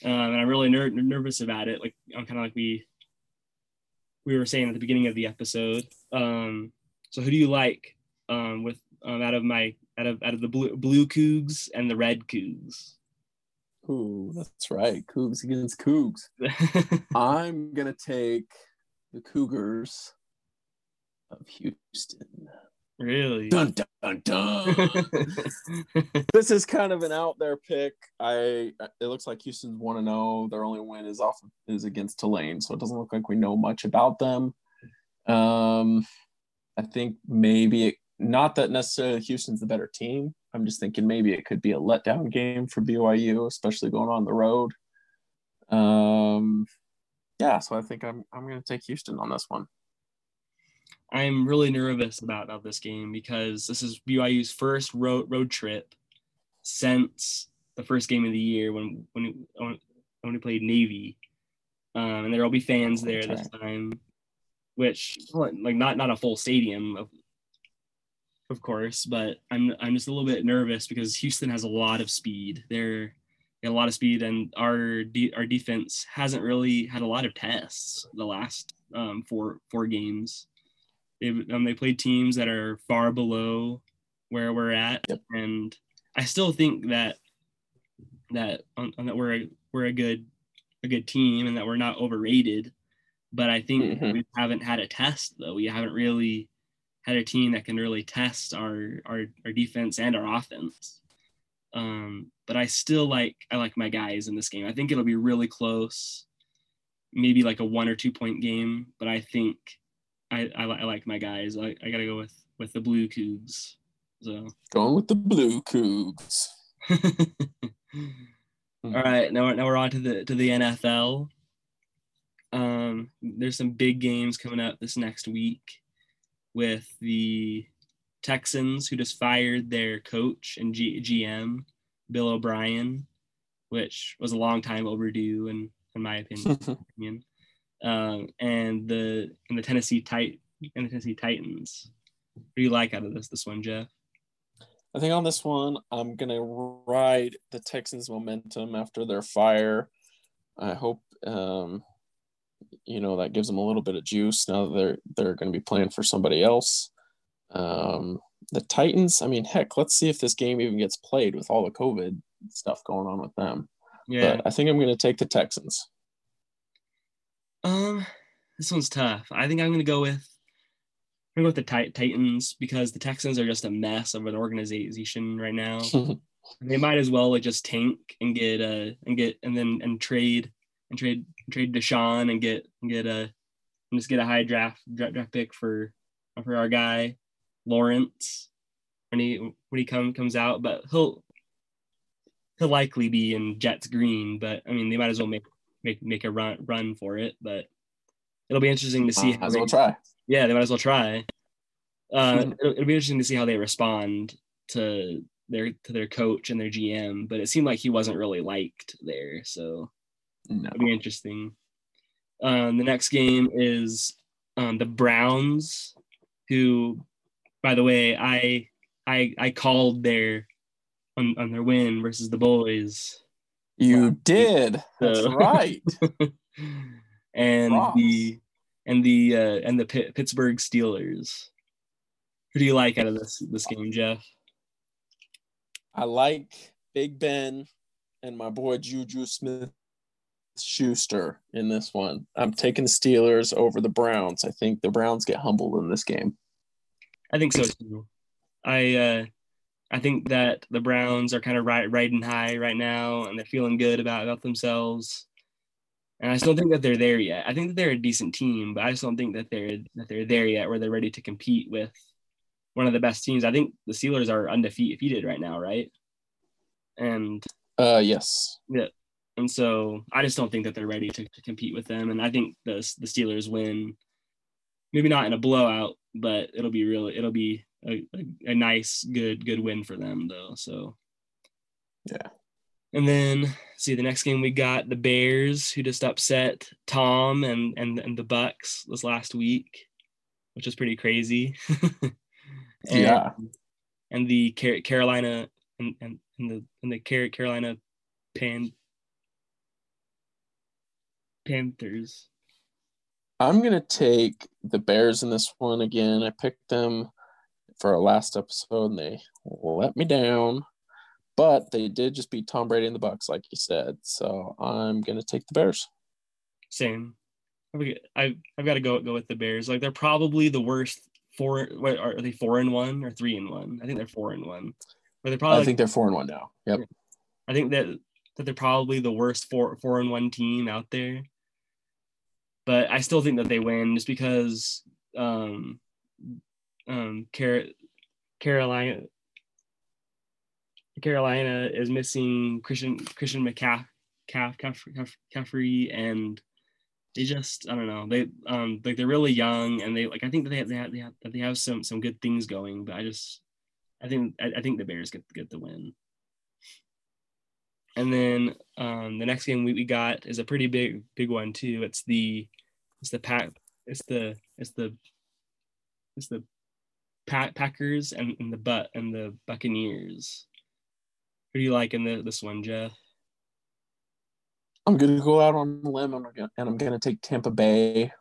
and I'm really nervous about it. Like, I'm kind of like we were saying at the beginning of the episode. So who do you like out of the blue Cougs and the red Cougs? Ooh, that's right. Cougs against Cougs. I'm going to take the Cougars of Houston. Really? Dun, dun, dun. This is kind of an out there pick. It looks like Houston's 1-0. Their only win is against Tulane, so it doesn't look like we know much about them. I think not that necessarily Houston's the better team. I'm just thinking maybe it could be a letdown game for BYU, especially going on the road. Yeah, so I think I'm going to take Houston on this one. I'm really nervous about this game because this is BYU's first road trip since the first game of the year when we played Navy, and there will be fans there this time, which like not a full stadium of course, but I'm just a little bit nervous because Houston has a lot of speed. They have a lot of speed, and our defense hasn't really had a lot of tests the last four games. They played teams that are far below where we're at, yep. And I still think that we're a good team and that we're not overrated. But I think we haven't had a test though. We haven't really had a team that can really test our defense and our offense. But I still like my guys in this game. I think it'll be really close, maybe like a 1 or 2 point game. But I think. I like my guys. I got to go with the Blue Cougs. So. Going with the Blue Cougs. All right, now we're on to the NFL. There's some big games coming up this next week with the Texans, who just fired their coach and GM, Bill O'Brien, which was a long time overdue, in my opinion. And the Tennessee Titans. What do you like out of this one, Jeff? I think on this one, I'm gonna ride the Texans' momentum after their fire. I hope that gives them a little bit of juice now that they're going to be playing for somebody else. The Titans. I mean, heck, let's see if this game even gets played with all the COVID stuff going on with them. Yeah, but I think I'm going to take the Texans. This one's tough. I think I'm gonna go with the Titans because the Texans are just a mess of an organization right now. They might as well just tank and trade Deshaun and just get a high draft pick for our guy Lawrence when he comes out. But he'll likely be in Jets green. But I mean, they might as well make a run for it, but it'll be interesting to see. They might as well try. It'll be interesting to see how they respond to their coach and their GM. But it seemed like he wasn't really liked there, so it'll be interesting. The next game is the Browns, who, by the way, I called on their win versus the boys. You did. That's right. and the Pittsburgh Steelers. Who do you like out of this game, Jeff? I like Big Ben and my boy Juju Smith-Schuster in this one. I'm taking the Steelers over the Browns. I think the Browns get humbled in this game. I think so too. I think that the Browns are kind of riding high right now, and they're feeling good about themselves. And I still think that they're there yet. I think that they're a decent team, but I just don't think that they're there yet, where they're ready to compete with one of the best teams. I think the Steelers are undefeated right now, right? And yes, yeah. And so I just don't think that they're ready to compete with them. And I think the Steelers win, maybe not in a blowout, but it'll be a nice, good win for them, though. So, yeah. And then, the next game we got the Bears, who just upset Tom and the Bucks this last week, which was pretty crazy. And the Carolina and the Carolina Panthers. I'm gonna take the Bears in this one again. I picked them for our last episode, and they let me down. But they did just beat Tom Brady and the Bucks, like you said. So I'm gonna take the Bears. Same. I've got to go with the Bears. Like, they're probably the worst. 4-1 or 3-1? I think they're 4-1. But they're probably. I think they're 4-1 now. Yep. I think that they're probably the worst 4-1 team out there. But I still think that they win just because. Carolina is missing Christian McCaffrey Caffrey, and they just, I don't know, they like they're really young, and they like I think that they have some good things going, but I think the Bears get the win. And then the next game we got is a pretty big one too. It's the Packers and the Buccaneers. Who do you like in this one, Jeff? I'm gonna go out on a limb, and I'm gonna take Tampa Bay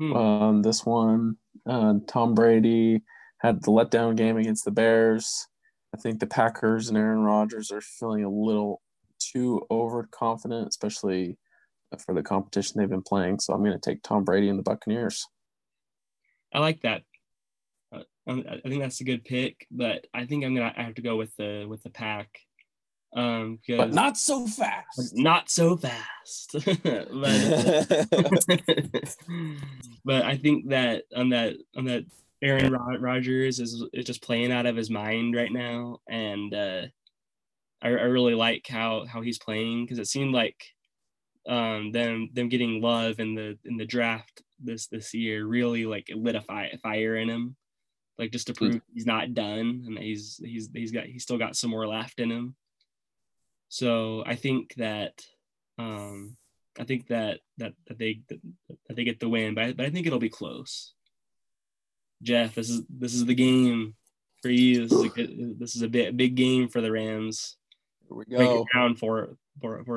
on this one. Tom Brady had the letdown game against the Bears. I think the Packers and Aaron Rodgers are feeling a little too overconfident, especially for the competition they've been playing. So I'm going to take Tom Brady and the Buccaneers. I like that. I think that's a good pick, but I think I have to go with the Pack. But not so fast. Not so fast. But I think that on that Aaron Rodgers is just playing out of his mind right now, and I really like how he's playing, because it seemed like them getting love in the draft this year really like lit a fire in him, like just to prove he's not done, and he's still got some more left in him. So I think that they get the win, but I think it'll be close. Jeff, this is the game for you. This is a big game for the Rams. Here we go. Break it down for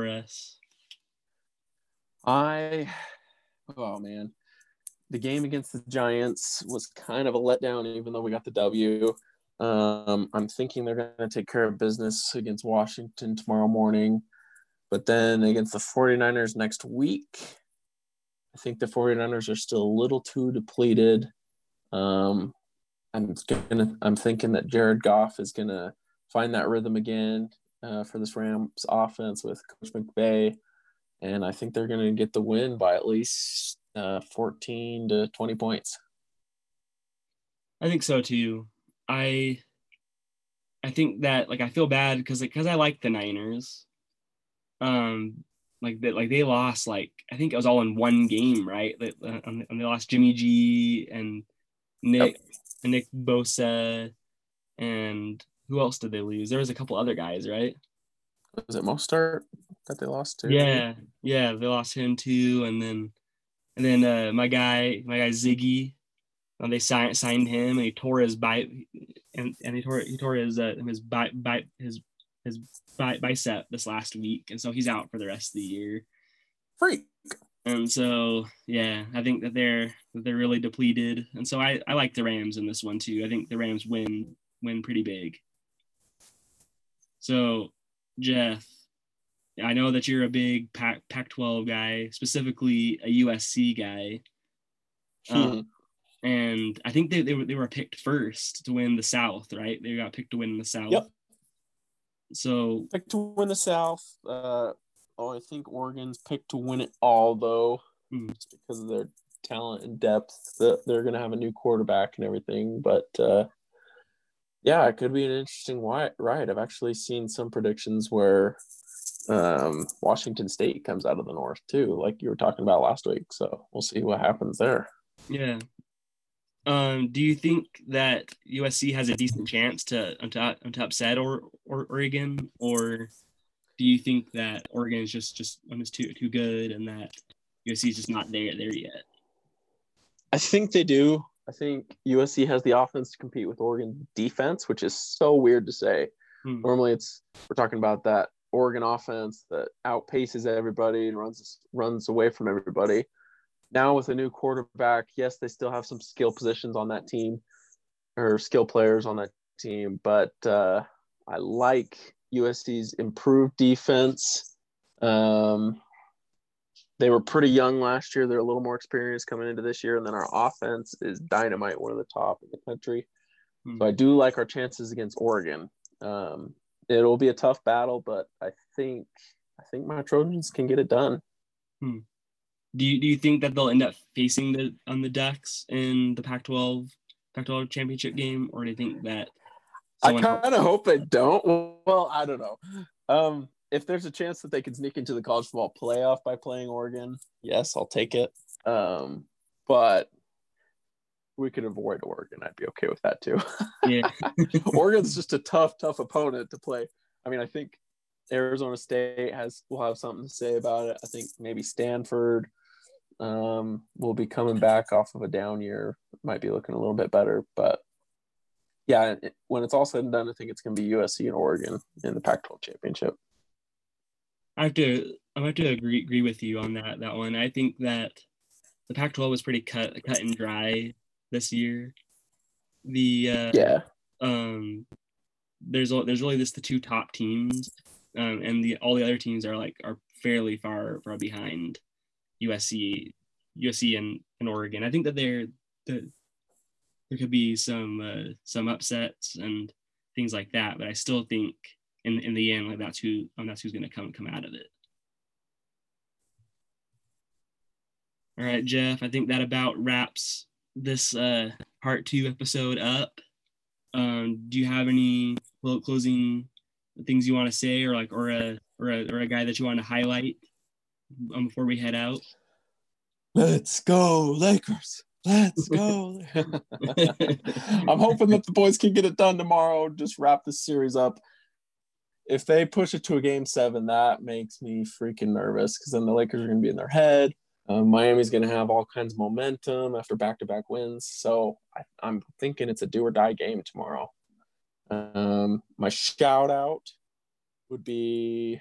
us. The game against the Giants was kind of a letdown, even though we got the W. I'm thinking they're going to take care of business against Washington tomorrow morning. But then against the 49ers next week, I think the 49ers are still a little too depleted. I'm thinking that Jared Goff is going to find that rhythm again for this Rams offense with Coach McVay. And I think they're going to get the win by at least 14 to 20 points. I think so too. I think that, like, I feel bad because I like the Niners. They lost, like, I think it was all in one game, right? And they lost Jimmy G and Nick Bosa, and who else did they lose? There was a couple other guys, right? Was it Mostert that they lost to? Yeah, they lost him too, and then my guy Ziggy, they signed him, and he tore his bicep this last week, and so he's out for the rest of the year. Freak. And so, yeah, I think that they're really depleted, and so I like the Rams in this one too. I think the Rams win pretty big. So, Jeff, I know that you're a big Pac-12 guy, specifically a USC guy. And I think they were picked first to win the South, right? They got picked to win the South. Yep. So picked to win the South. I think Oregon's picked to win it all, though, just because of their talent and depth. They're going to have a new quarterback and everything, but yeah, it could be an interesting ride. I've actually seen some predictions where Washington State comes out of the North too, like you were talking about last week. So we'll see what happens there. Yeah. Do you think that USC has a decent chance to upset or Oregon, or do you think that Oregon is just too good and that USC is just not there yet? I think they do. I think USC has the offense to compete with Oregon's defense, which is so weird to say. Normally, we're talking about that Oregon offense that outpaces everybody and runs away from everybody. Now with a new quarterback, yes, they still have some skill positions on that team, or skill players on that team, but I like USC's improved defense. They were pretty young last year. They're a little more experienced coming into this year. And then our offense is dynamite, one of the top in the country. So I do like our chances against Oregon. It'll be a tough battle, but I think my Trojans can get it done. Do you think that they'll end up facing the Ducks in the Pac-12 championship game? Or do you think that I kind of hope they don't? Well, I don't know. if there's a chance that they can sneak into the college football playoff by playing Oregon, yes, I'll take it. But we could avoid Oregon. I'd be okay with that too. Yeah. Oregon's just a tough opponent to play. I mean, I think Arizona State will have something to say about it. I think maybe Stanford will be coming back off of a down year. Might be looking a little bit better, but yeah, when it's all said and done, I think it's going to be USC and Oregon in the Pac-12 championship. I have to agree with you on that one. I think that the Pac-12 was pretty cut and dry this year. There's really just the two top teams, and all the other teams are fairly far behind USC and Oregon. I think that there could be some upsets and things like that, but I still think in the end, that's who's going to come out of it. All right, Jeff, I think that about wraps this part 2 episode up. Do you have any closing things you want to say, or a guy that you want to highlight before we head out? Let's go, Lakers. Let's go. I'm hoping that the boys can get it done tomorrow. Just wrap this series up. If they push it to a game 7, that makes me freaking nervous, because then the Lakers are going to be in their head. Miami's going to have all kinds of momentum after back-to-back wins. So I'm thinking it's a do-or-die game tomorrow. My shout-out would be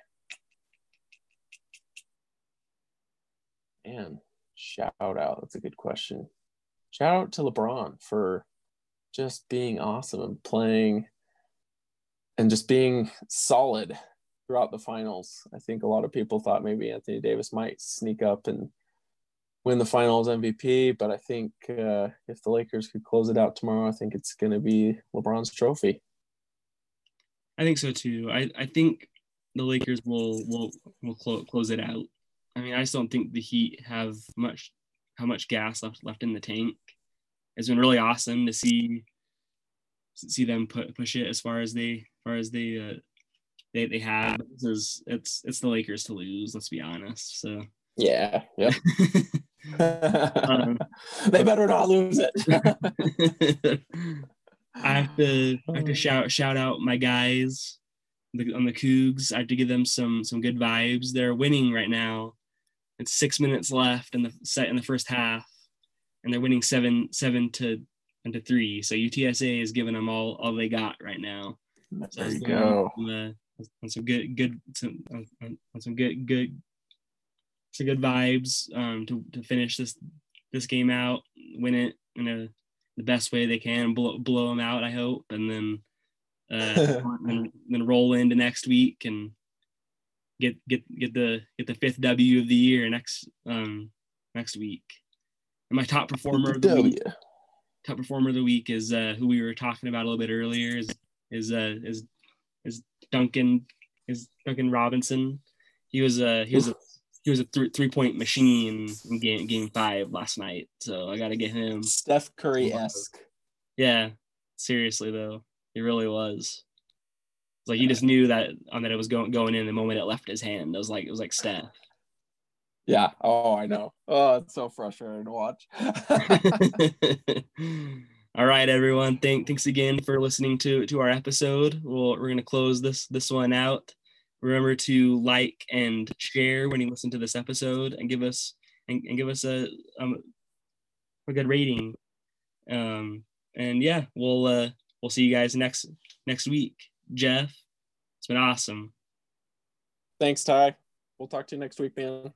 – shout-out. That's a good question. Shout-out to LeBron for just being awesome and playing and just being solid throughout the finals. I think a lot of people thought maybe Anthony Davis might sneak up and win the finals MVP, but I think if the Lakers could close it out tomorrow, I think it's going to be LeBron's trophy. I think so too. I think the Lakers will close it out. I mean, I just don't think the Heat have much gas left in the tank. It's been really awesome to see them push it as far as they have. It's the Lakers to lose. Let's be honest. So yeah. They better not lose it. I have to shout out my guys on the Cougs. I have to give them some good vibes. They're winning right now. It's 6 minutes left in the first half, and they're winning 7-3. So UTSA is giving them all they got right now. So there you go. On some good vibes to finish this game out, win it in the best way they can, blow them out, I hope, and then then roll into next week and get the 5th W of the year next week. And my top performer of the week, is who we were talking about a little bit earlier, is Duncan Robinson. He was a 3-point machine in game 5 last night, so I got to get him. Steph Curry-esque. Yeah, seriously though, he really was. It's like he just knew that it was going in the moment it left his hand. It was like Steph. Yeah. Oh, I know. Oh, it's so frustrating to watch. All right, everyone. Thanks again for listening to our episode. We're going to close this one out. Remember to like and share when you listen to this episode, and give us a good rating. And yeah, we'll see you guys next week. Jeff, it's been awesome. Thanks, Ty. We'll talk to you next week, man.